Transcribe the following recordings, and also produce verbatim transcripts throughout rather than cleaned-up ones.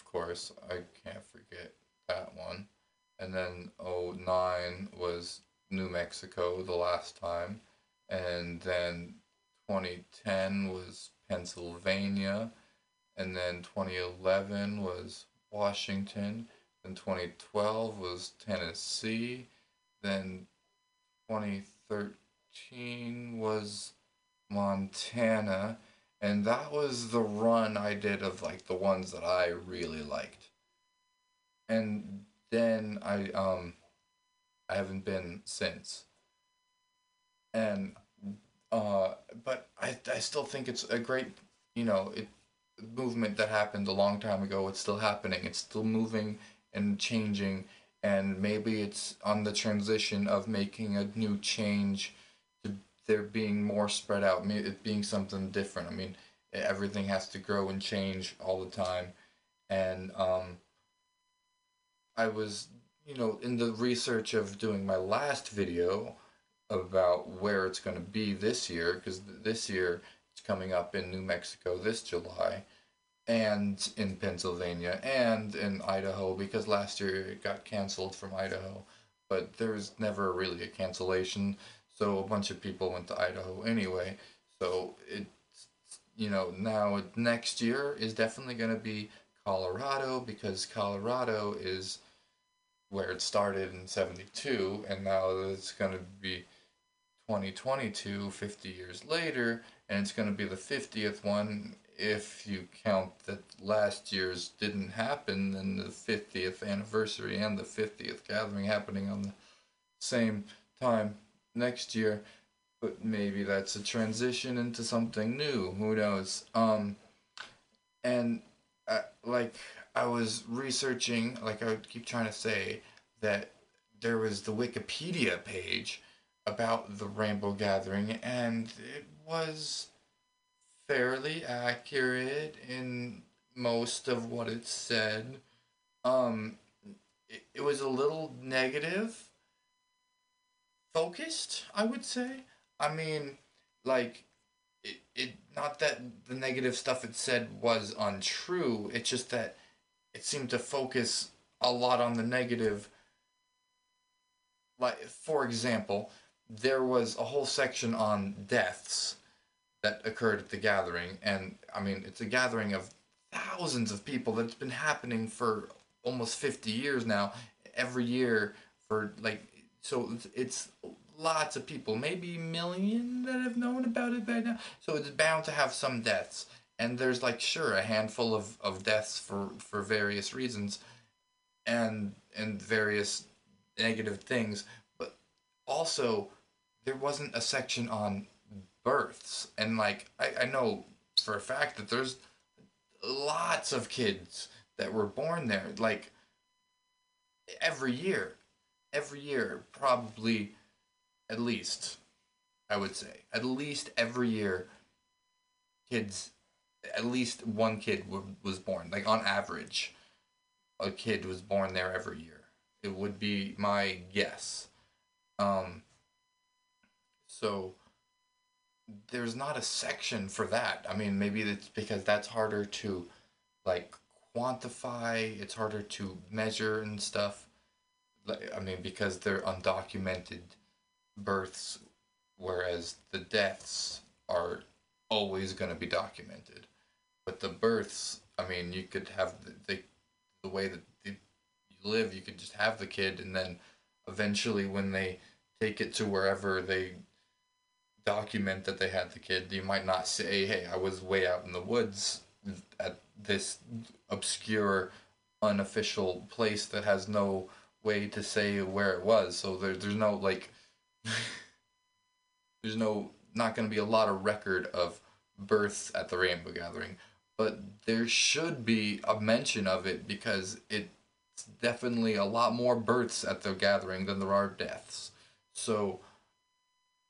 of course. I can't forget that one. And then oh nine was New Mexico the last time. And then twenty ten was Pennsylvania. And then twenty eleven was Washington. Then twenty twelve was Tennessee. Then twenty thirteen was Montana. And that was the run I did of like the ones that I really liked. And then I um I haven't been since. And uh but I I still think it's a great, you know, it movement that happened a long time ago. It's still happening. It's still moving and changing, and maybe it's on the transition of making a new change to there being more spread out, it being something different. I mean, everything has to grow and change all the time. And um I was, you know, in the research of doing my last video about where it's going to be this year, because this year it's coming up in New Mexico this July, and in Pennsylvania, and in Idaho, because last year it got canceled from Idaho, but there was never really a cancellation, so a bunch of people went to Idaho anyway. So it's, you know, now next year is definitely going to be Colorado, because Colorado is where it started in seventy-two, and now it's going to be twenty twenty-two, fifty years later, and it's going to be the fiftieth one. If you count that last year's didn't happen, then the fiftieth anniversary and the fiftieth gathering happening on the same time next year. But maybe that's a transition into something new. Who knows? Um, and I, like I was researching, like I would keep trying to say that there was the Wikipedia page about the Rainbow Gathering, and it was fairly accurate in most of what it said. Um, it, it was a little negative focused, I would say. I mean, like, it, it not that the negative stuff it said was untrue, it's just that it seemed to focus a lot on the negative. Like, for example, there was a whole section on deaths that occurred at the gathering, and I mean, it's a gathering of thousands of people that's been happening for almost fifty years now, every year for like, so it's, it's lots of people, maybe a million that have known about it by now, so it's bound to have some deaths. And there's like, sure, a handful of, of deaths for, for various reasons and and various negative things, but also there wasn't a section on births. And like, I, I know for a fact that there's lots of kids that were born there, like every year, every year, probably at least, I would say, at least every year, kids, at least one kid w was born, like on average, a kid was born there every year. It would be my guess. Um, so there's not a section for that. I mean, maybe it's because that's harder to like quantify, it's harder to measure and stuff. Like, I mean, because they're undocumented births, whereas the deaths are always going to be documented. But the births, I mean, you could have the, the, the way that they live, you could just have the kid, and then eventually when they take it to wherever they document that they had the kid, you might not say, hey, I was way out in the woods at this obscure, unofficial place that has no way to say where it was. So there, there's no, like, there's no, not going to be a lot of record of births at the Rainbow Gathering, but there should be a mention of it, because it's definitely a lot more births at the gathering than there are deaths. So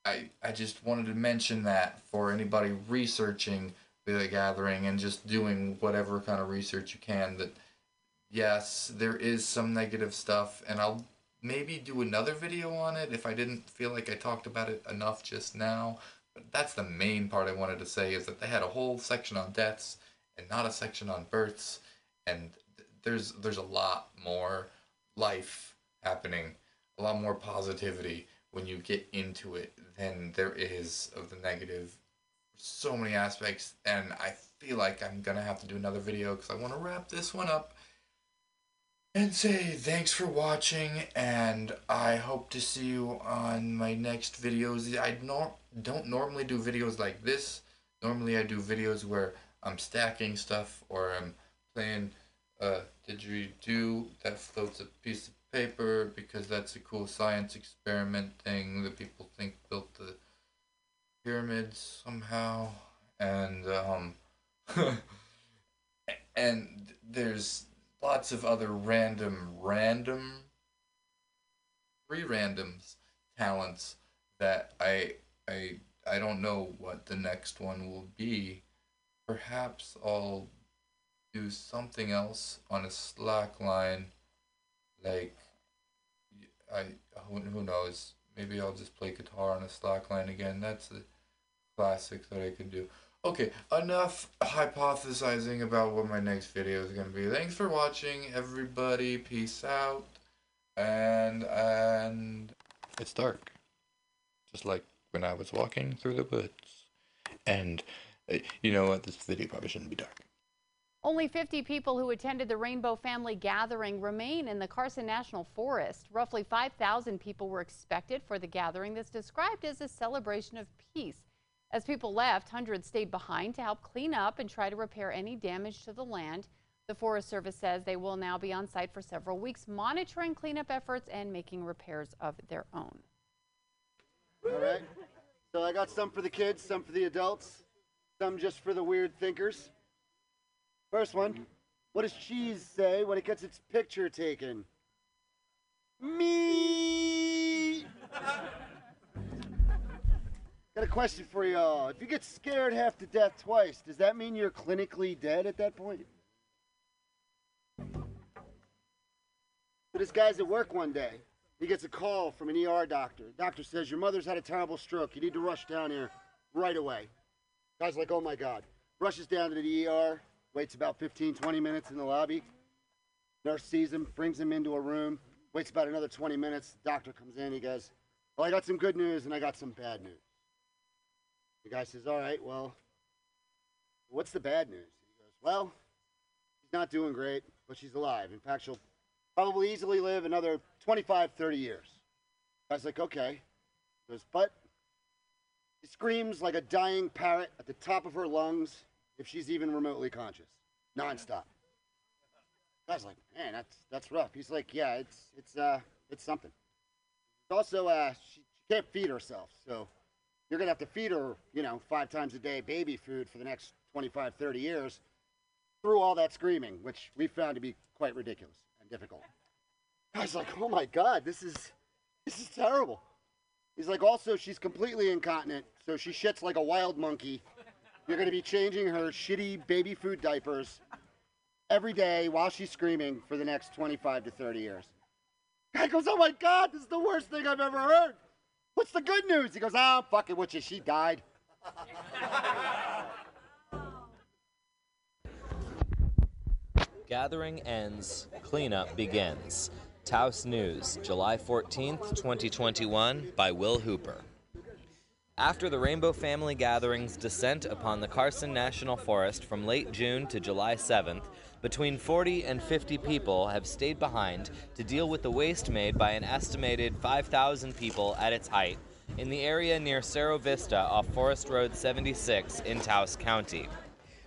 I, I just wanted to mention that for anybody researching the gathering and just doing whatever kind of research you can, that yes, there is some negative stuff, and I'll maybe do another video on it if I didn't feel like I talked about it enough just now. But that's the main part I wanted to say, is that they had a whole section on deaths and not a section on births, and there's there's a lot more life happening, a lot more positivity when you get into it than there is of the negative. So many aspects, and I feel like I'm gonna have to do another video because I want to wrap this one up and say thanks for watching, and I hope to see you on my next videos. I don't don't normally do videos like this. Normally I do videos where I'm stacking stuff or I'm playing uh, didgeridoo that floats a piece of paper, because that's a cool science experiment thing that people think built the pyramids somehow. And um and there's lots of other random random free randoms talents that I I I don't know what the next one will be. Perhaps I'll do something else on a slack line, like I who, who knows. Maybe I'll just play guitar on a slack line again. That's a classic that I can do. Okay, enough hypothesizing about what my next video is going to be. Thanks for watching, everybody. Peace out. And, and... It's dark. Just like when I was walking through the woods. And, you know what? This video probably shouldn't be dark. Only fifty people who attended the Rainbow Family Gathering remain in the Carson National Forest. Roughly five thousand people were expected for the gathering that's described as a celebration of peace. As people left, hundreds stayed behind to help clean up and try to repair any damage to the land. The Forest Service says they will now be on site for several weeks, monitoring cleanup efforts and making repairs of their own. All right. So I got some for the kids, some for the adults, some just for the weird thinkers. First one, what does cheese say when it gets its picture taken? Me. Got a question for y'all. If you get scared half to death twice, does that mean you're clinically dead at that point? So this guy's at work one day. He gets a call from an E R doctor. The doctor says, your mother's had a terrible stroke. You need to rush down here right away. Guy's like, oh my God. Rushes down to the E R. Waits about fifteen, twenty minutes in the lobby. Nurse sees him, brings him into a room, waits about another twenty minutes. Doctor comes in, he goes, well, I got some good news and I got some bad news. The guy says, all right, well, what's the bad news? He goes, well, she's not doing great, but she's alive. In fact, she'll probably easily live another twenty-five, thirty years. The guy's like, okay. He goes, but she screams like a dying parrot at the top of her lungs. If she's even remotely conscious, nonstop. Guy's like, man, that's that's rough. He's like, yeah, it's it's uh it's something. Also, uh, she, she can't feed herself, so you're gonna have to feed her, you know, five times a day, baby food for the next twenty-five, thirty years, through all that screaming, which we found to be quite ridiculous and difficult. Guy's like, oh my God, this is this is terrible. He's like, also, she's completely incontinent, so she shits like a wild monkey. You're going to be changing her shitty baby food diapers every day while she's screaming for the next twenty-five to thirty years. Guy goes, oh my God, this is the worst thing I've ever heard. What's the good news? He goes, ah, fuck it with you, she died. Gathering ends, cleanup begins. Taos News, July fourteenth, twenty twenty-one, by Will Hooper. After the Rainbow Family Gathering's descent upon the Carson National Forest from late June to July seventh, between forty and fifty people have stayed behind to deal with the waste made by an estimated five thousand people at its height in the area near Cerro Vista off Forest Road seventy-six in Taos County.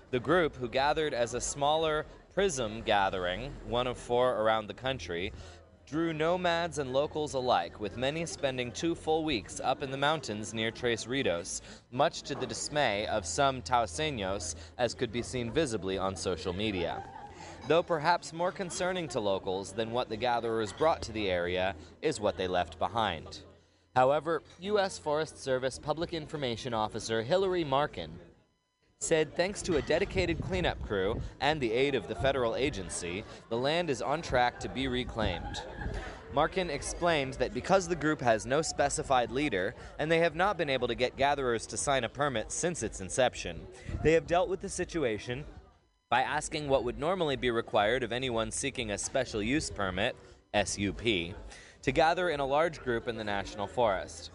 The group, who gathered as a smaller Prism gathering, one of four around the country, drew nomads and locals alike, with many spending two full weeks up in the mountains near Tres Ridos, much to the dismay of some Taosenos, as could be seen visibly on social media. Though perhaps more concerning to locals than what the gatherers brought to the area is what they left behind. However, U S Forest Service Public Information Officer Hillary Markin said thanks to a dedicated cleanup crew and the aid of the federal agency, the land is on track to be reclaimed. Markin explained that because the group has no specified leader and they have not been able to get gatherers to sign a permit since its inception, they have dealt with the situation by asking what would normally be required of anyone seeking a special use permit, S U P, to gather in a large group in the National Forest.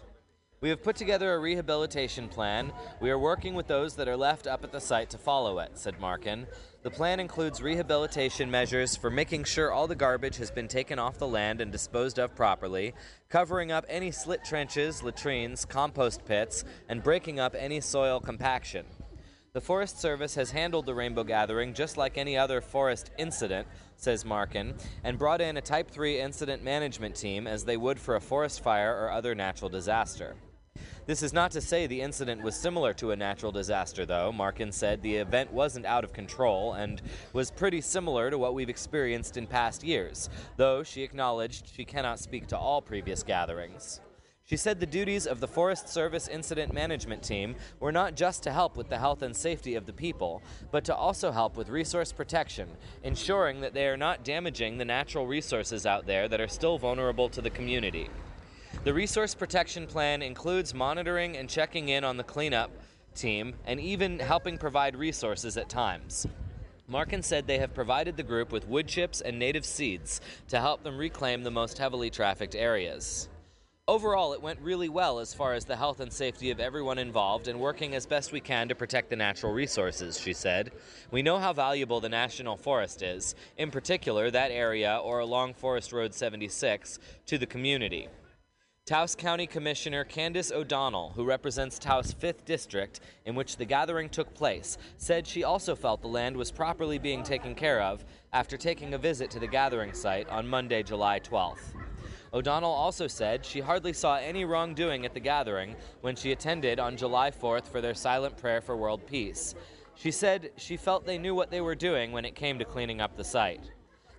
We have put together a rehabilitation plan. We are working with those that are left up at the site to follow it, said Markin. The plan includes rehabilitation measures for making sure all the garbage has been taken off the land and disposed of properly, covering up any slit trenches, latrines, compost pits, and breaking up any soil compaction. The Forest Service has handled the rainbow gathering just like any other forest incident, says Markin, and brought in a Type three incident management team as they would for a forest fire or other natural disaster. This is not to say the incident was similar to a natural disaster, though. Markin said the event wasn't out of control and was pretty similar to what we've experienced in past years, though she acknowledged she cannot speak to all previous gatherings. She said the duties of the Forest Service Incident Management Team were not just to help with the health and safety of the people, but to also help with resource protection, ensuring that they are not damaging the natural resources out there that are still vulnerable to the community. The Resource Protection Plan includes monitoring and checking in on the cleanup team and even helping provide resources at times. Markin said they have provided the group with wood chips and native seeds to help them reclaim the most heavily trafficked areas. Overall, it went really well as far as the health and safety of everyone involved and working as best we can to protect the natural resources, she said. We know how valuable the National Forest is, in particular that area or along Forest Road seventy-six, to the community. Taos County Commissioner Candace O'Donnell, who represents Taos fifth District, in which the gathering took place, said she also felt the land was properly being taken care of after taking a visit to the gathering site on Monday, July twelfth. O'Donnell also said she hardly saw any wrongdoing at the gathering when she attended on July fourth for their silent prayer for world peace. She said she felt they knew what they were doing when it came to cleaning up the site.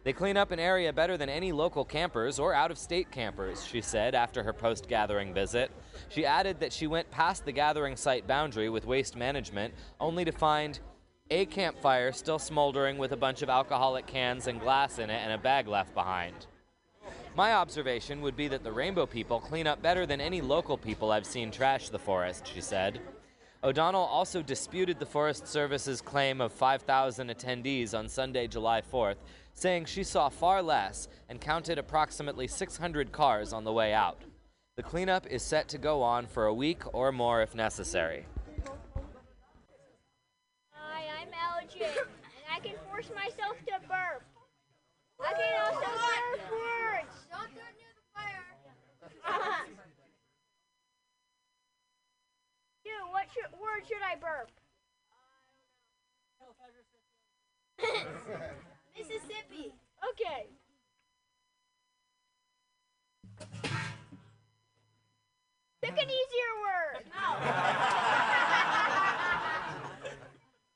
They clean up an area better than any local campers or out-of-state campers, she said after her post-gathering visit. She added that she went past the gathering site boundary with waste management only to find a campfire still smoldering with a bunch of alcoholic cans and glass in it and a bag left behind. My observation would be that the rainbow people clean up better than any local people I've seen trash the forest, she said. O'Donnell also disputed the Forest Service's claim of five thousand attendees on Sunday, July fourth, saying she saw far less and counted approximately six hundred cars on the way out. The cleanup is set to go on for a week or more if necessary. Hi, I'm Elgin, and I can force myself to burp. I can also burp words. Don't go near the fire. Uh-huh. Dude, what should, word should I burp? Mississippi. Okay. Pick an easier word.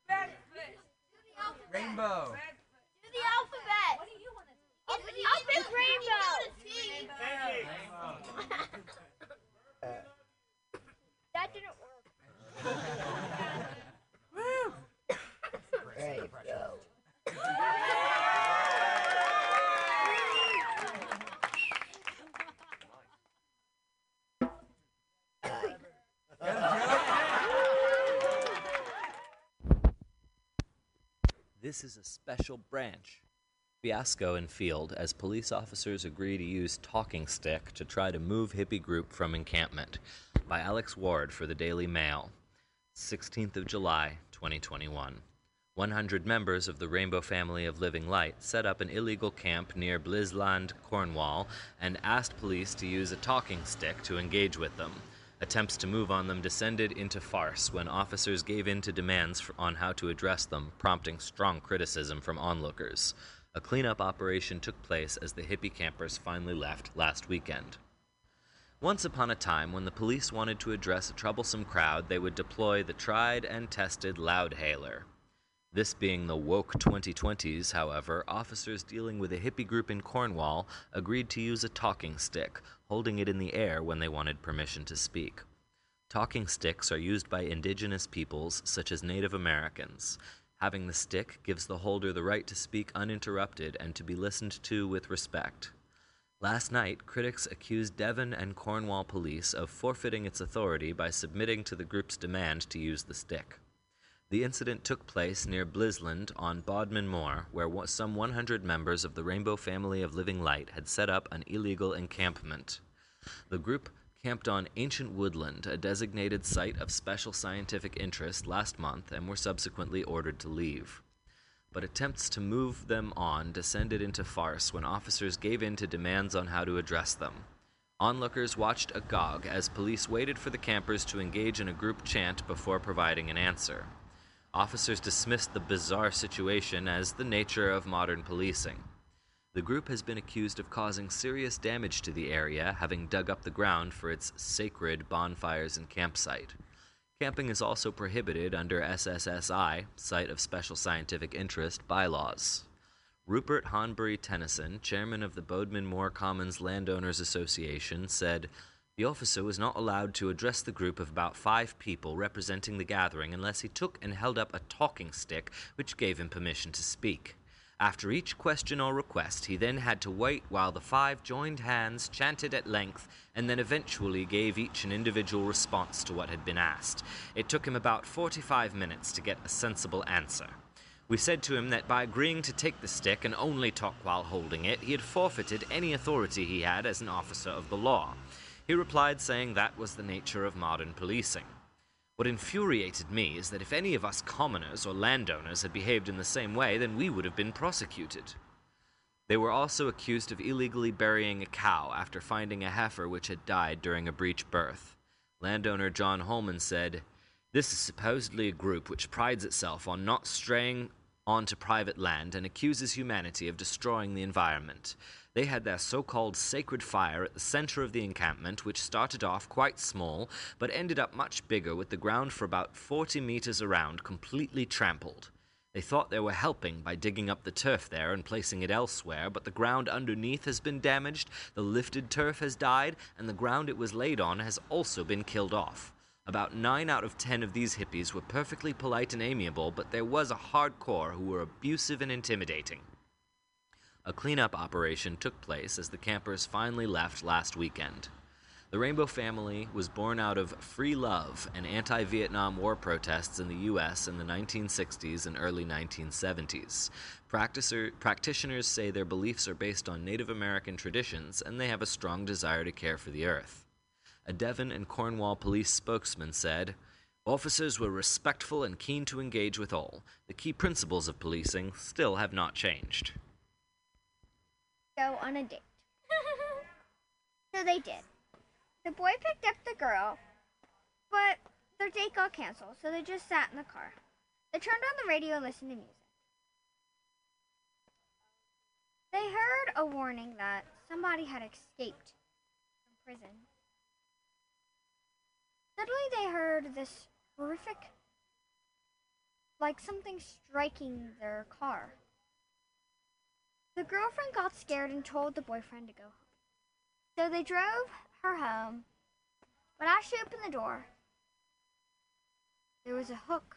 Breakfast. Rainbow. Do the alphabet. What do you want to do? I'll, I'll pick rainbow. Rainbow. That didn't work. Woo! There you go. This is a special branch. Fiasco in field as police officers agree to use talking stick to try to move hippie group from encampment. By Alex Ward for the Daily Mail, sixteenth of July, twenty twenty-one. one hundred members of the Rainbow Family of Living Light set up an illegal camp near Blisland, Cornwall, and asked police to use a talking stick to engage with them. Attempts to move on them descended into farce when officers gave in to demands on how to address them, prompting strong criticism from onlookers. A cleanup operation took place as the hippie campers finally left last weekend. Once upon a time, when the police wanted to address a troublesome crowd, they would deploy the tried and tested loudhailer. This being the woke twenty twenties, however, officers dealing with a hippie group in Cornwall agreed to use a talking stick, holding it in the air when they wanted permission to speak. Talking sticks are used by indigenous peoples, such as Native Americans. Having the stick gives the holder the right to speak uninterrupted and to be listened to with respect. Last night, critics accused Devon and Cornwall police of forfeiting its authority by submitting to the group's demand to use the stick. The incident took place near Blisland on Bodmin Moor, where some one hundred members of the Rainbow Family of Living Light had set up an illegal encampment. The group camped on Ancient Woodland, a designated site of special scientific interest, last month and were subsequently ordered to leave. But attempts to move them on descended into farce when officers gave in to demands on how to address them. Onlookers watched agog as police waited for the campers to engage in a group chant before providing an answer. Officers dismissed the bizarre situation as the nature of modern policing. The group has been accused of causing serious damage to the area, having dug up the ground for its sacred bonfires and campsite. Camping is also prohibited under S S S I, Site of Special Scientific Interest, bylaws. Rupert Honbury Tennyson, chairman of the Bodmin Moor Commons Landowners Association, said, "The officer was not allowed to address the group of about five people representing the gathering unless he took and held up a talking stick, which gave him permission to speak. After each question or request, he then had to wait while the five joined hands, chanted at length, and then eventually gave each an individual response to what had been asked. It took him about forty-five minutes to get a sensible answer. We said to him that by agreeing to take the stick and only talk while holding it, he had forfeited any authority he had as an officer of the law. He replied saying that was the nature of modern policing. What infuriated me is that if any of us commoners or landowners had behaved in the same way, then we would have been prosecuted." They were also accused of illegally burying a cow after finding a heifer which had died during a breech birth. Landowner John Holman said, "This is supposedly a group which prides itself on not straying onto private land and accuses humanity of destroying the environment. They had their so-called sacred fire at the center of the encampment, which started off quite small, but ended up much bigger, with the ground for about forty meters around completely trampled. They thought they were helping by digging up the turf there and placing it elsewhere, but the ground underneath has been damaged, the lifted turf has died, and the ground it was laid on has also been killed off. About nine out of ten of these hippies were perfectly polite and amiable, but there was a hardcore who were abusive and intimidating." A cleanup operation took place as the campers finally left last weekend. The Rainbow Family was born out of free love and anti-Vietnam War protests in the U S in the nineteen sixties and early nineteen seventies. Practicer, practitioners say their beliefs are based on Native American traditions, and they have a strong desire to care for the earth. A Devon and Cornwall police spokesman said, "Officers were respectful and keen to engage with all. The key principles of policing still have not changed." Go on a date. So they did. The boy picked up the girl, but their date got canceled, so they just sat in the car. They turned on the radio and listened to music. They heard a warning that somebody had escaped from prison. Suddenly they heard this horrific, like something striking their car. The girlfriend got scared and told the boyfriend to go home. So they drove her home, but as she opened the door, there was a hook.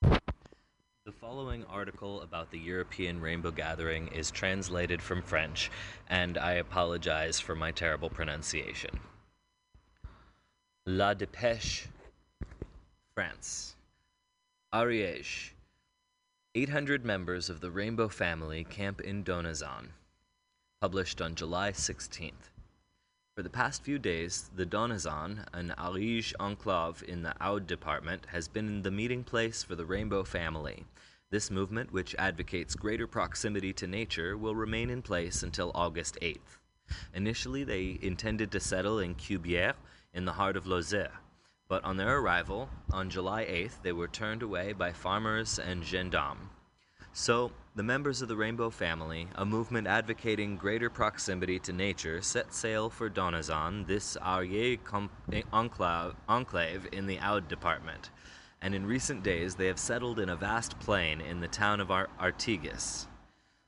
The following article about the European Rainbow Gathering is translated from French, and I apologize for my terrible pronunciation. La Dépêche, France. Ariège. eight hundred members of the Rainbow Family camp in Donezan. Published on July sixteenth. For the past few days, the Donezan, an Ariège enclave in the Aude department, has been the meeting place for the Rainbow Family. This movement, which advocates greater proximity to nature, will remain in place until August eighth. Initially, they intended to settle in Cubière, in the heart of Lozère. But on their arrival, on July eighth, they were turned away by farmers and gendarmes. So, the members of the Rainbow Family, a movement advocating greater proximity to nature, set sail for Donezan, this Ariège enclave in the Aude department. And in recent days, they have settled in a vast plain in the town of Artigas.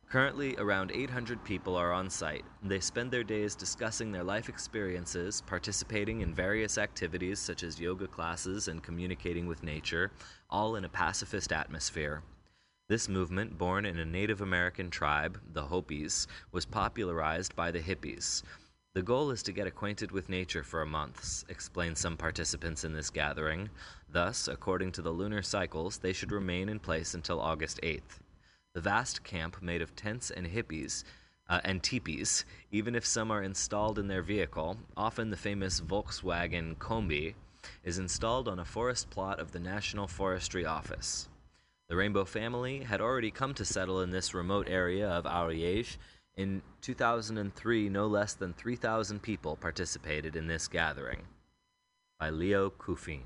Currently, around eight hundred people are on site. They spend their days discussing their life experiences, participating in various activities such as yoga classes and communicating with nature, all in a pacifist atmosphere. This movement, born in a Native American tribe, the Hopis, was popularized by the hippies. The goal is to get acquainted with nature for months, explain some participants in this gathering. Thus, according to the lunar cycles, they should remain in place until August eighth. The vast camp, made of tents and hippies, uh, and teepees, even if some are installed in their vehicle, often the famous Volkswagen Kombi, is installed on a forest plot of the National Forestry Office. The Rainbow family had already come to settle in this remote area of Ariège. In two thousand three, no less than three thousand people participated in this gathering. By Leo Kufin.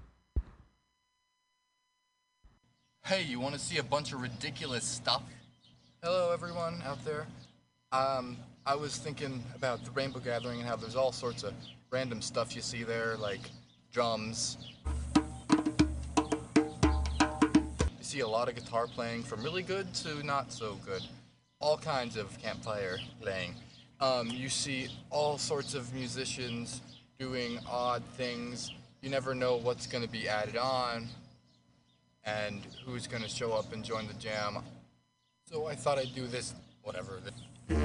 Hey, you want to see a bunch of ridiculous stuff? Hello, everyone out there. Um, I was thinking about the Rainbow Gathering and how there's all sorts of random stuff you see there, like drums. You see a lot of guitar playing, from really good to not so good. All kinds of campfire playing. Um, you see all sorts of musicians doing odd things. You never know what's going to be added on and who's going to show up and join the jam. So I thought I'd do this, whatever. Thank you.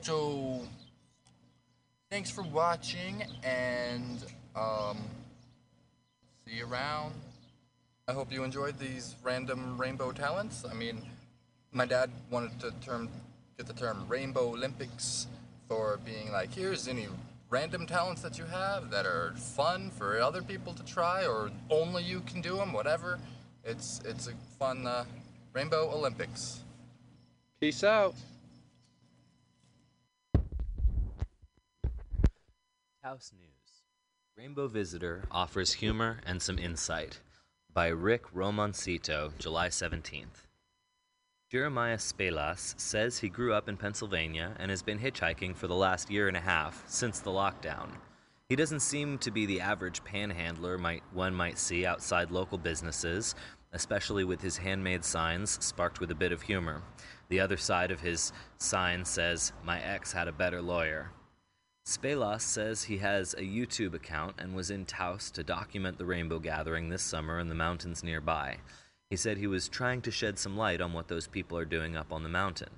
So, thanks for watching, and um, see you around. I hope you enjoyed these random rainbow talents. I mean, my dad wanted to term, get the term Rainbow Olympics for being like, here's any random talents that you have that are fun for other people to try, or only you can do them, whatever. It's, it's a fun uh, Rainbow Olympics. Peace out. House News. Rainbow Visitor offers humor and some insight by Rick Romancito, July seventeenth. Jeremiah Spelas says he grew up in Pennsylvania and has been hitchhiking for the last year and a half since the lockdown. He doesn't seem to be the average panhandler might, one might see outside local businesses, especially with his handmade signs sparked with a bit of humor. The other side of his sign says, "My ex had a better lawyer." Spelas says he has a YouTube account and was in Taos to document the rainbow gathering this summer in the mountains nearby. He said he was trying to shed some light on what those people are doing up on the mountain.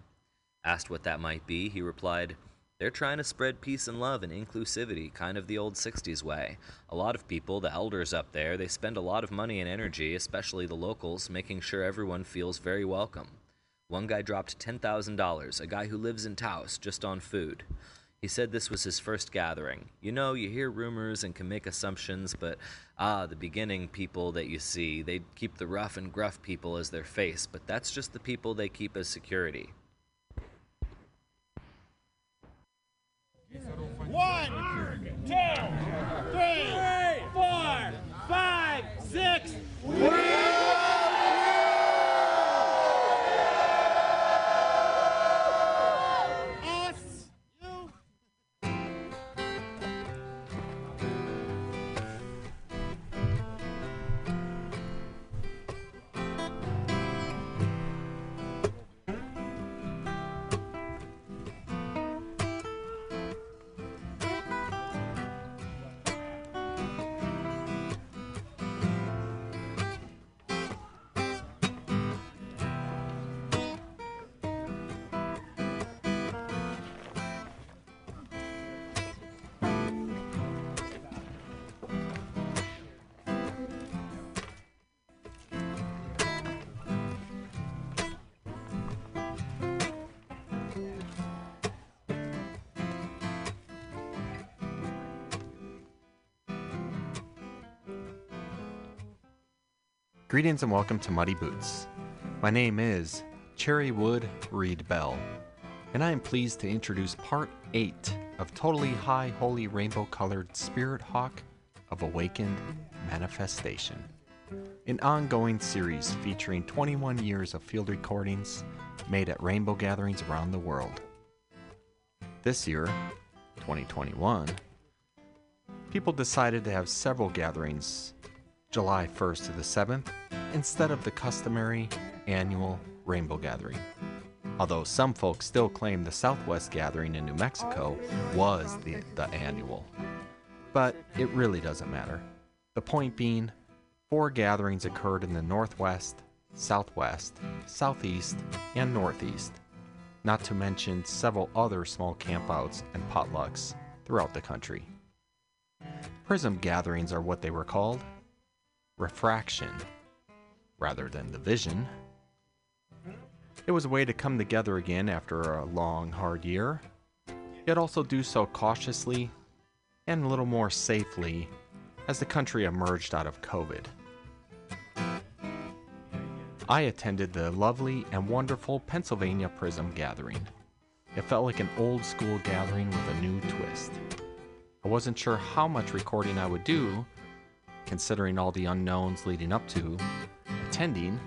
Asked what that might be, he replied, "They're trying to spread peace and love and inclusivity, kind of the old sixties way. A lot of people, the elders up there, they spend a lot of money and energy, especially the locals, making sure everyone feels very welcome. One guy dropped ten thousand dollars, a guy who lives in Taos, just on food." He said this was his first gathering. "You know, you hear rumors and can make assumptions, but ah, the beginning people that you see, they keep the rough and gruff people as their face, but that's just the people they keep as security." One, two, three, four, five, six, we Greetings and welcome to Muddy Boots. My name is Cherry Wood Reed Bell, and I am pleased to introduce Part eight of Totally High Holy Rainbow Colored Spirit Hawk of Awakened Manifestation, an ongoing series featuring twenty-one years of field recordings made at rainbow gatherings around the world. This year, twenty twenty-one, people decided to have several gatherings July first to the seventh, instead of the customary annual rainbow gathering. Although some folks still claim the Southwest gathering in New Mexico was the, the annual. But it really doesn't matter. The point being, four gatherings occurred in the Northwest, Southwest, Southeast, and Northeast, not to mention several other small campouts and potlucks throughout the country. Prism gatherings are what they were called. Refraction, rather than division. It was a way to come together again after a long, hard year, yet also do so cautiously and a little more safely as the country emerged out of COVID. I attended the lovely and wonderful Pennsylvania Prism Gathering. It felt like an old school gathering with a new twist. I wasn't sure how much recording I would do, considering all the unknowns leading up to attending,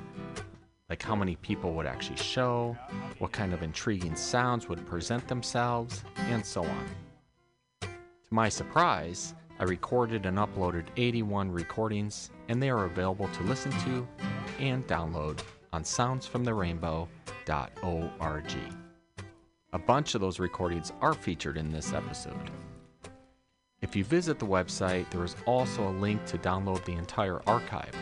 like how many people would actually show, what kind of intriguing sounds would present themselves, and so on. To my surprise, I recorded and uploaded eighty-one recordings, and they are available to listen to and download on sounds from the rainbow dot org. A bunch of those recordings are featured in this episode. If you visit the website, there is also a link to download the entire archive,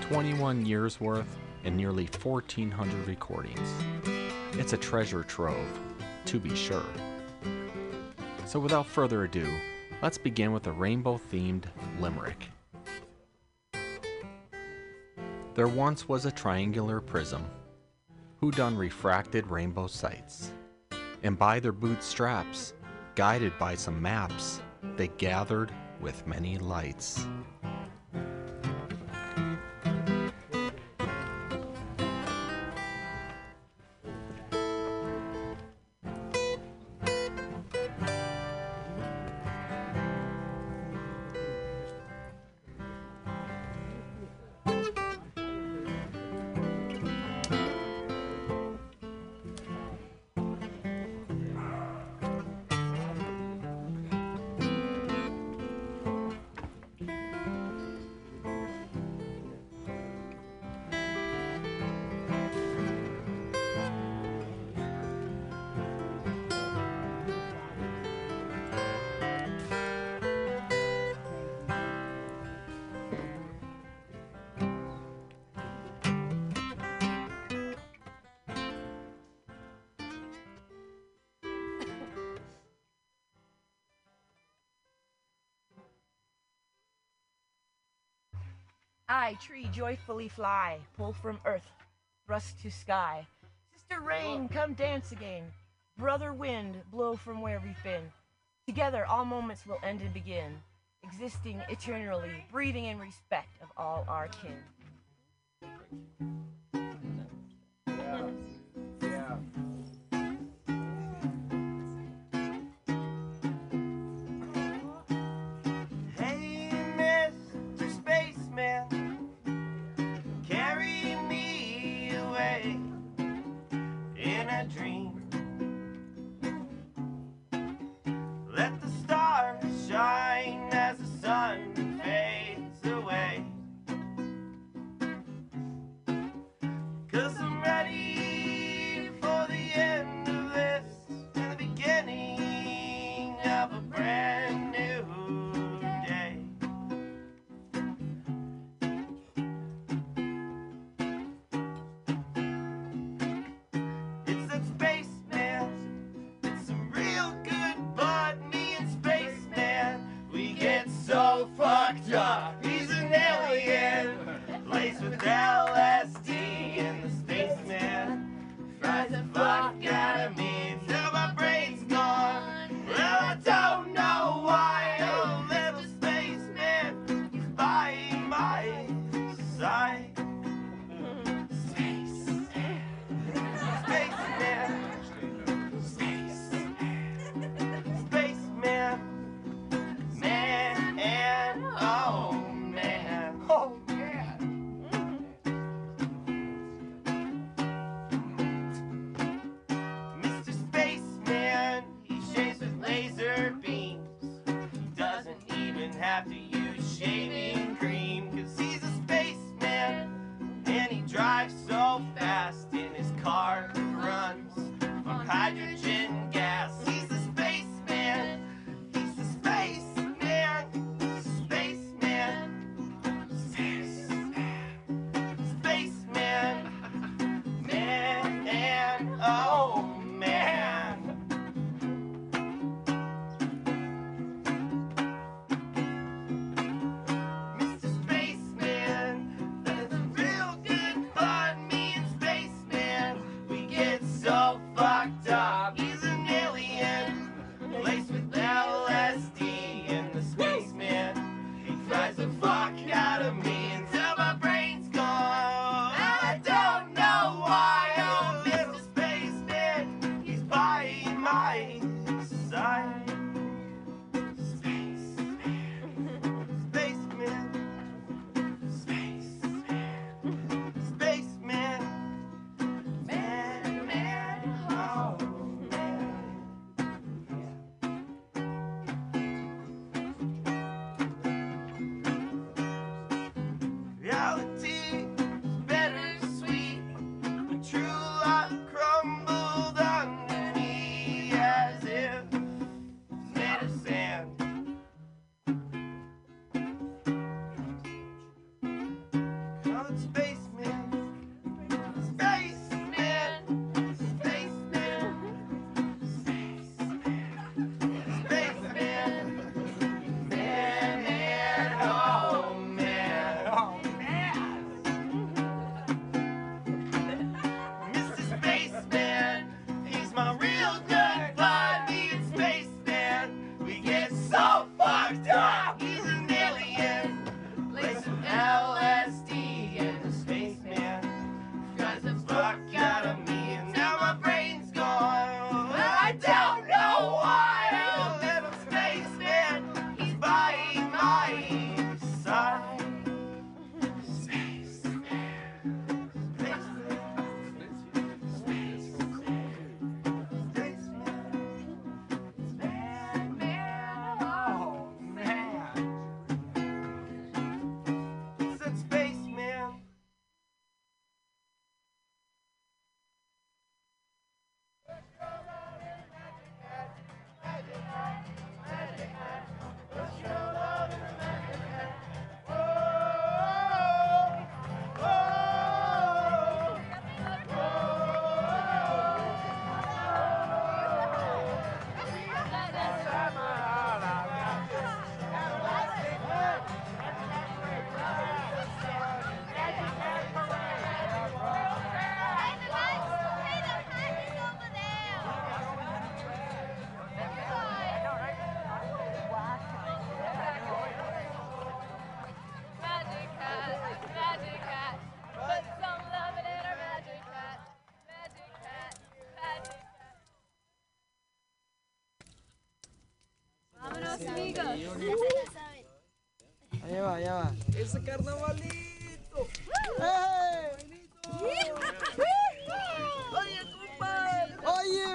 twenty-one years worth and nearly fourteen hundred recordings. It's a treasure trove, to be sure. So without further ado, let's begin with a rainbow-themed limerick. There once was a triangular prism, who done refracted rainbow sights, and by their bootstraps, guided by some maps, they gathered with many lights. I, tree, joyfully fly, pull from earth, thrust to sky. Sister rain, come dance again. Brother wind, blow from where we've been. Together, all moments will end and begin, existing eternally, breathing in respect of all our kin. Ahí va, ahí va. ¡Ese carnavalito! ¡Hey! ¡Oye, compadre! ¡Oye!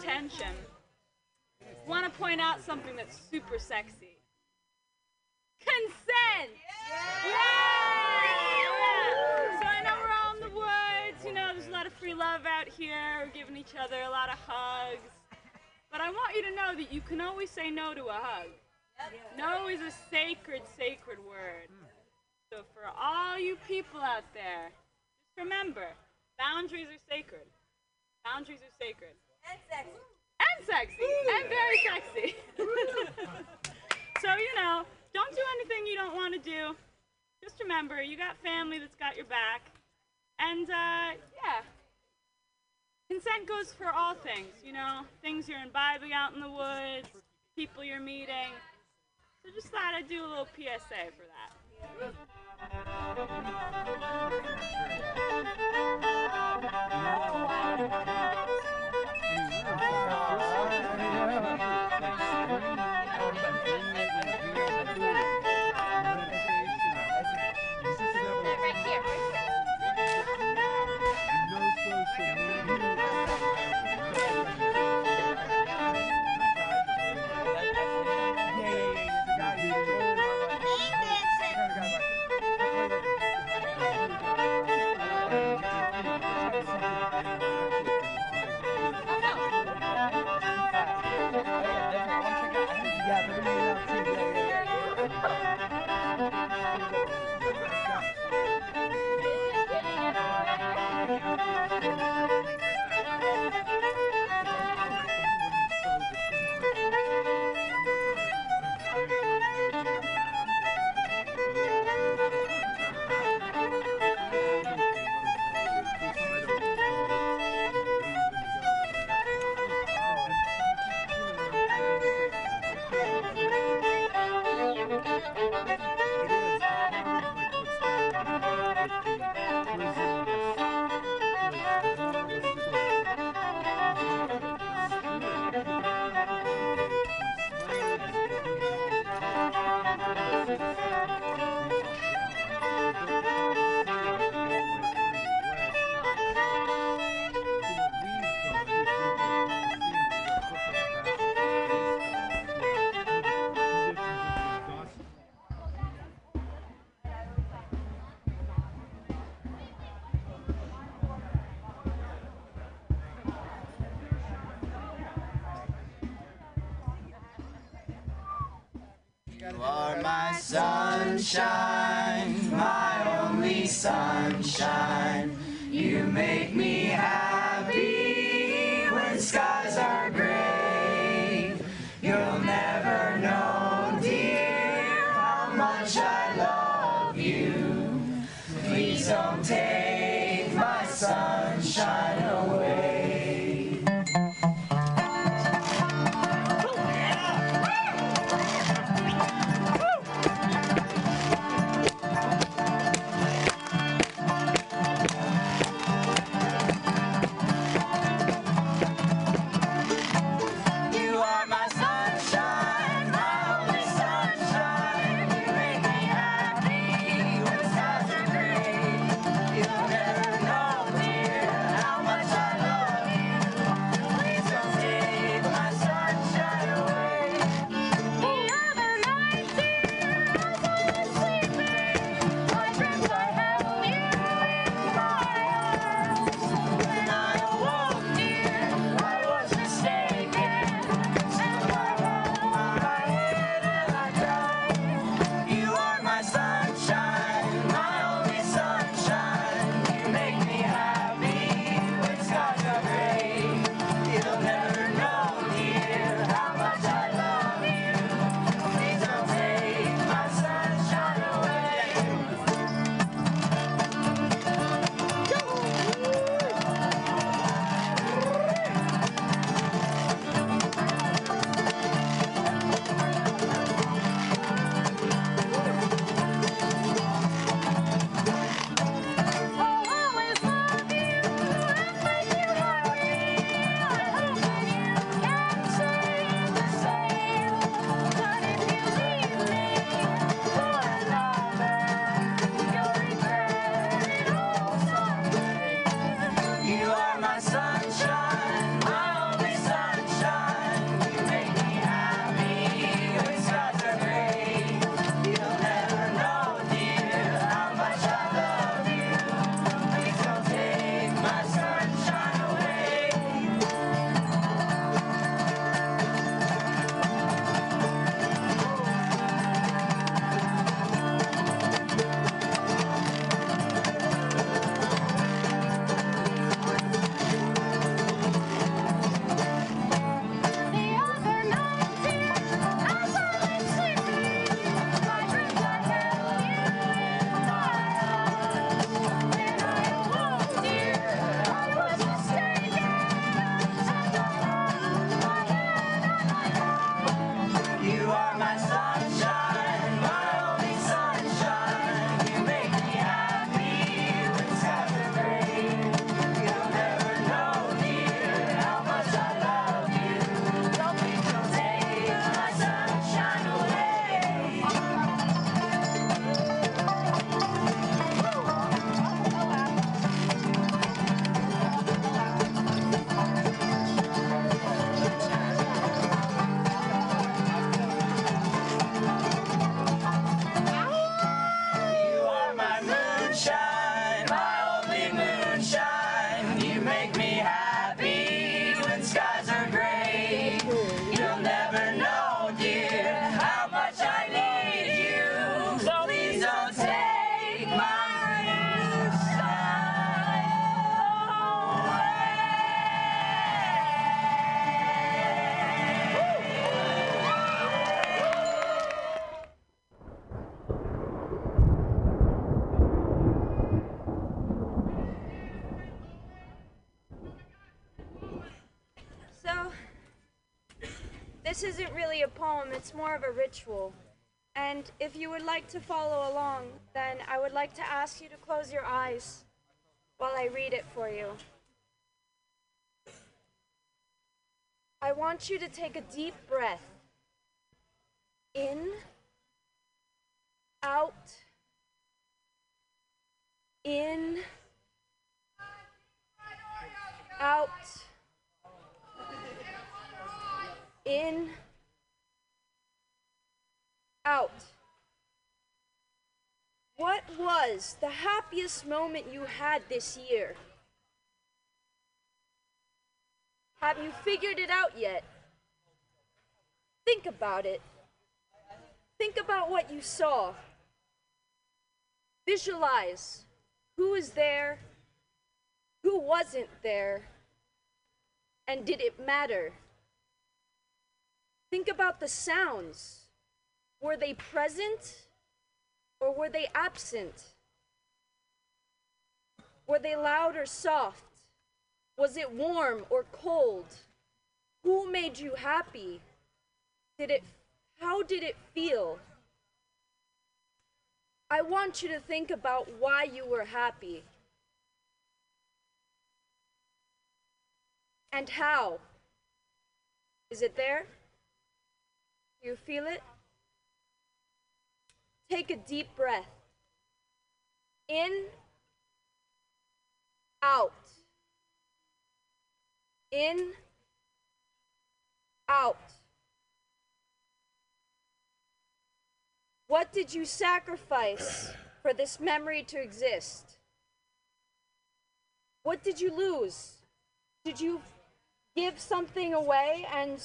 Attention. Want to point out something that's super sexy. Consent! Yeah! Yeah! So I know we're all in the woods, you know, there's a lot of free love out here, we're giving each other a lot of hugs. But I want you to know that you can always say no to a hug. Yep. No is a sacred, sacred word. So for all you people out there, just remember, boundaries are sacred. Boundaries are sacred. And sexy. And sexy. And very sexy. So, you know, don't do anything you don't want to do. Just remember, you got family that's got your back. And, uh, yeah. Consent goes for all things, you know, things you're imbibing out in the woods, people you're meeting. So just thought I'd do a little P S A for that. You are my sunshine, my only sunshine. You make me happy when skies are gray. You'll never know, dear, how much I love you. Please don't take my sunshine away. This isn't really a poem, it's more of a ritual. And if you would like to follow along, then I would like to ask you to close your eyes while I read it for you. I want you to take a deep breath. In, out, in, out. In, out. What was the happiest moment you had this year? Have you figured it out yet? Think about it. Think about what you saw. Visualize who was there, who wasn't there, and did it matter? Think about the sounds. Were they present or were they absent? Were they loud or soft? Was it warm or cold? Who made you happy? Did it, how did it feel? I want you to think about why you were happy. And how? Is it there? Do you feel it? Take a deep breath. In, out. In, out. What did you sacrifice for this memory to exist? What did you lose? Did you give something away and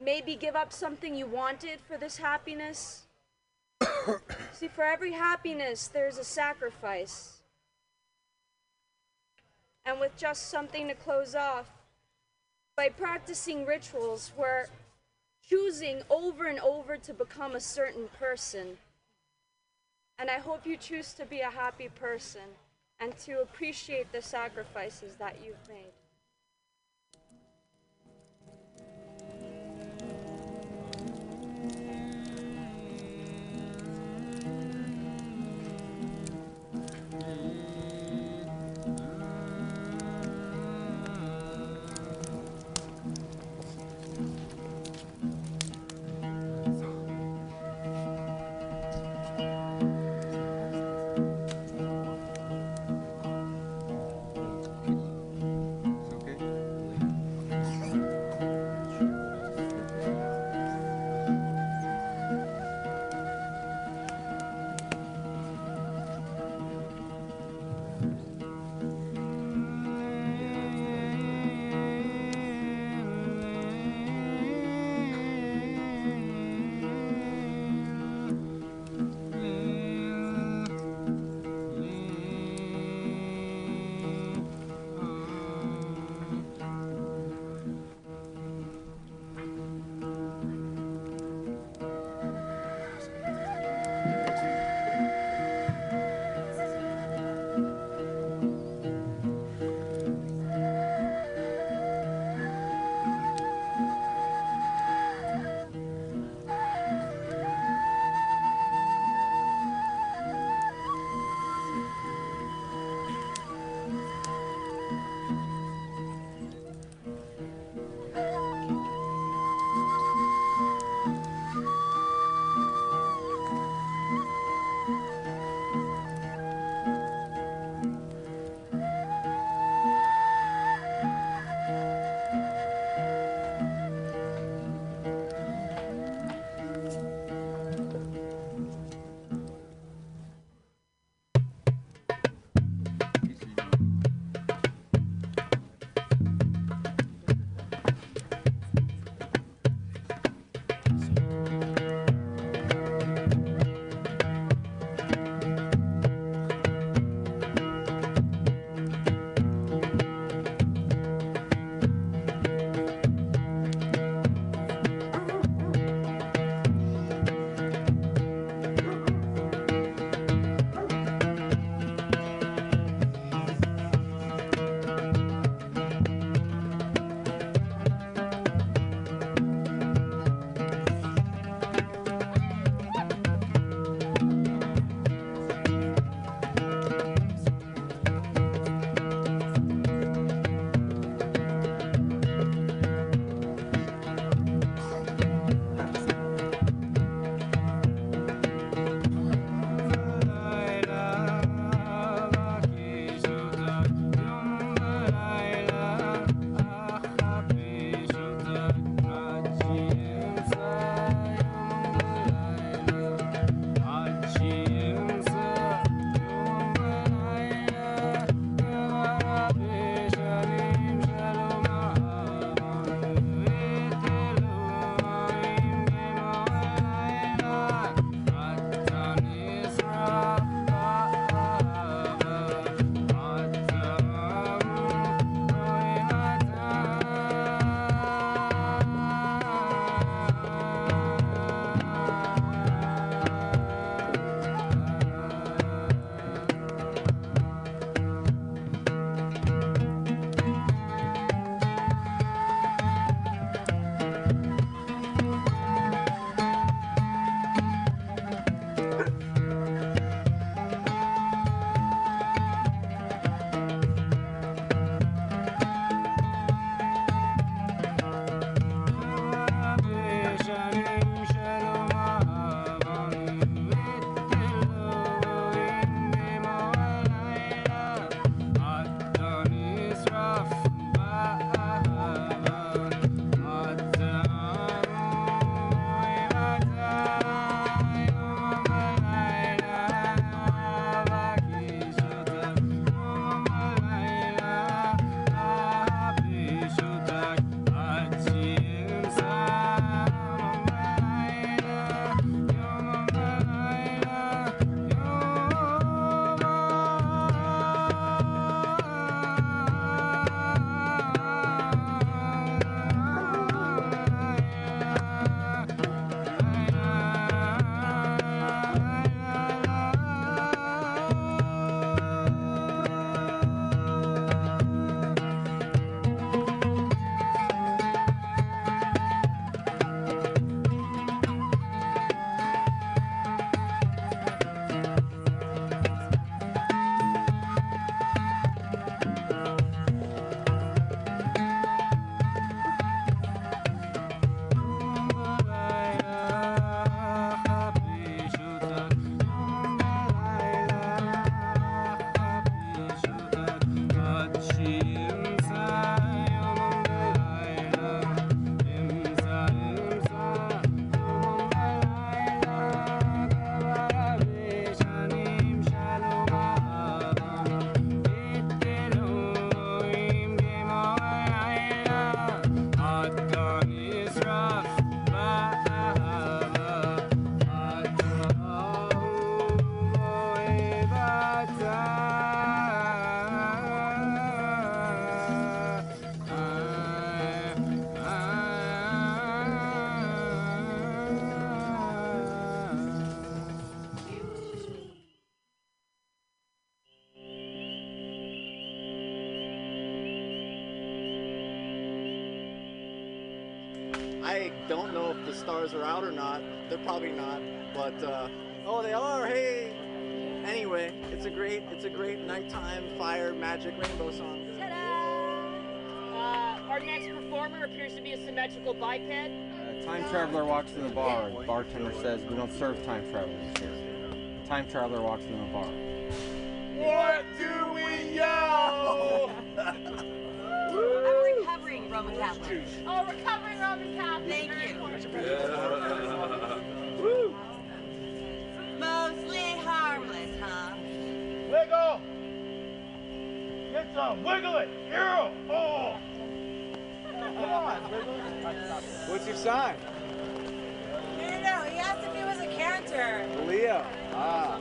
maybe give up something you wanted for this happiness? See, for every happiness, there's a sacrifice. And with just something to close off, by practicing rituals, where choosing over and over to become a certain person. And I hope you choose to be a happy person and to appreciate the sacrifices that you've made. don't know if the stars are out or not. They're probably not, but uh, oh, they are. Hey. Anyway, it's a great, it's a great nighttime fire magic rainbow song. Ta-da! Uh, our next performer appears to be a symmetrical biped. Uh, time traveler walks in the bar. The bartender says, "We don't serve time travelers here." Time traveler walks in the bar. What do we know? I'm recovering Roman Catholic. Oh, recovering Roman Catholic. Thank you. Yeah. Woo. Mostly harmless, huh? Wiggle! Get some, wiggle it! Hero! Oh! Come on, wiggle it. What's your sign? No, no, no, he asked if he was a character. Leo. Ah.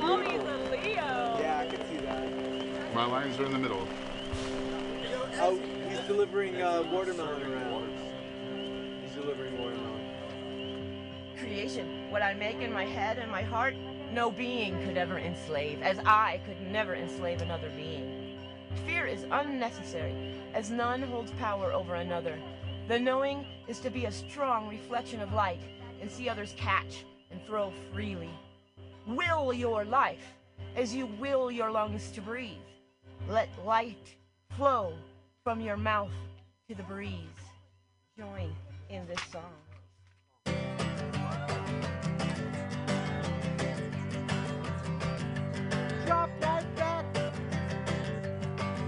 Oh, he's a Leo. Yeah, I can see that. My lines are in the middle. Oh, he's delivering uh, watermelon around. He's delivering watermelon. Creation, what I make in my head and my heart, no being could ever enslave, as I could never enslave another being. Fear is unnecessary, as none holds power over another. The knowing is to be a strong reflection of light, and see others catch and throw freely. Will your life, as you will your lungs to breathe. Let light flow from your mouth to the breeze. Join in this song. Drop that back.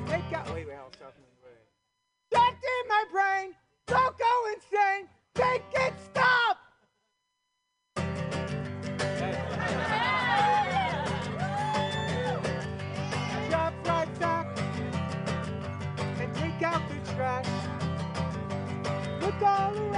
Take out. Wait, wait, I'll stop in my brain. That's in my brain. Don't go insane. Make it stop. Drop right back and take out the trash. Look all around.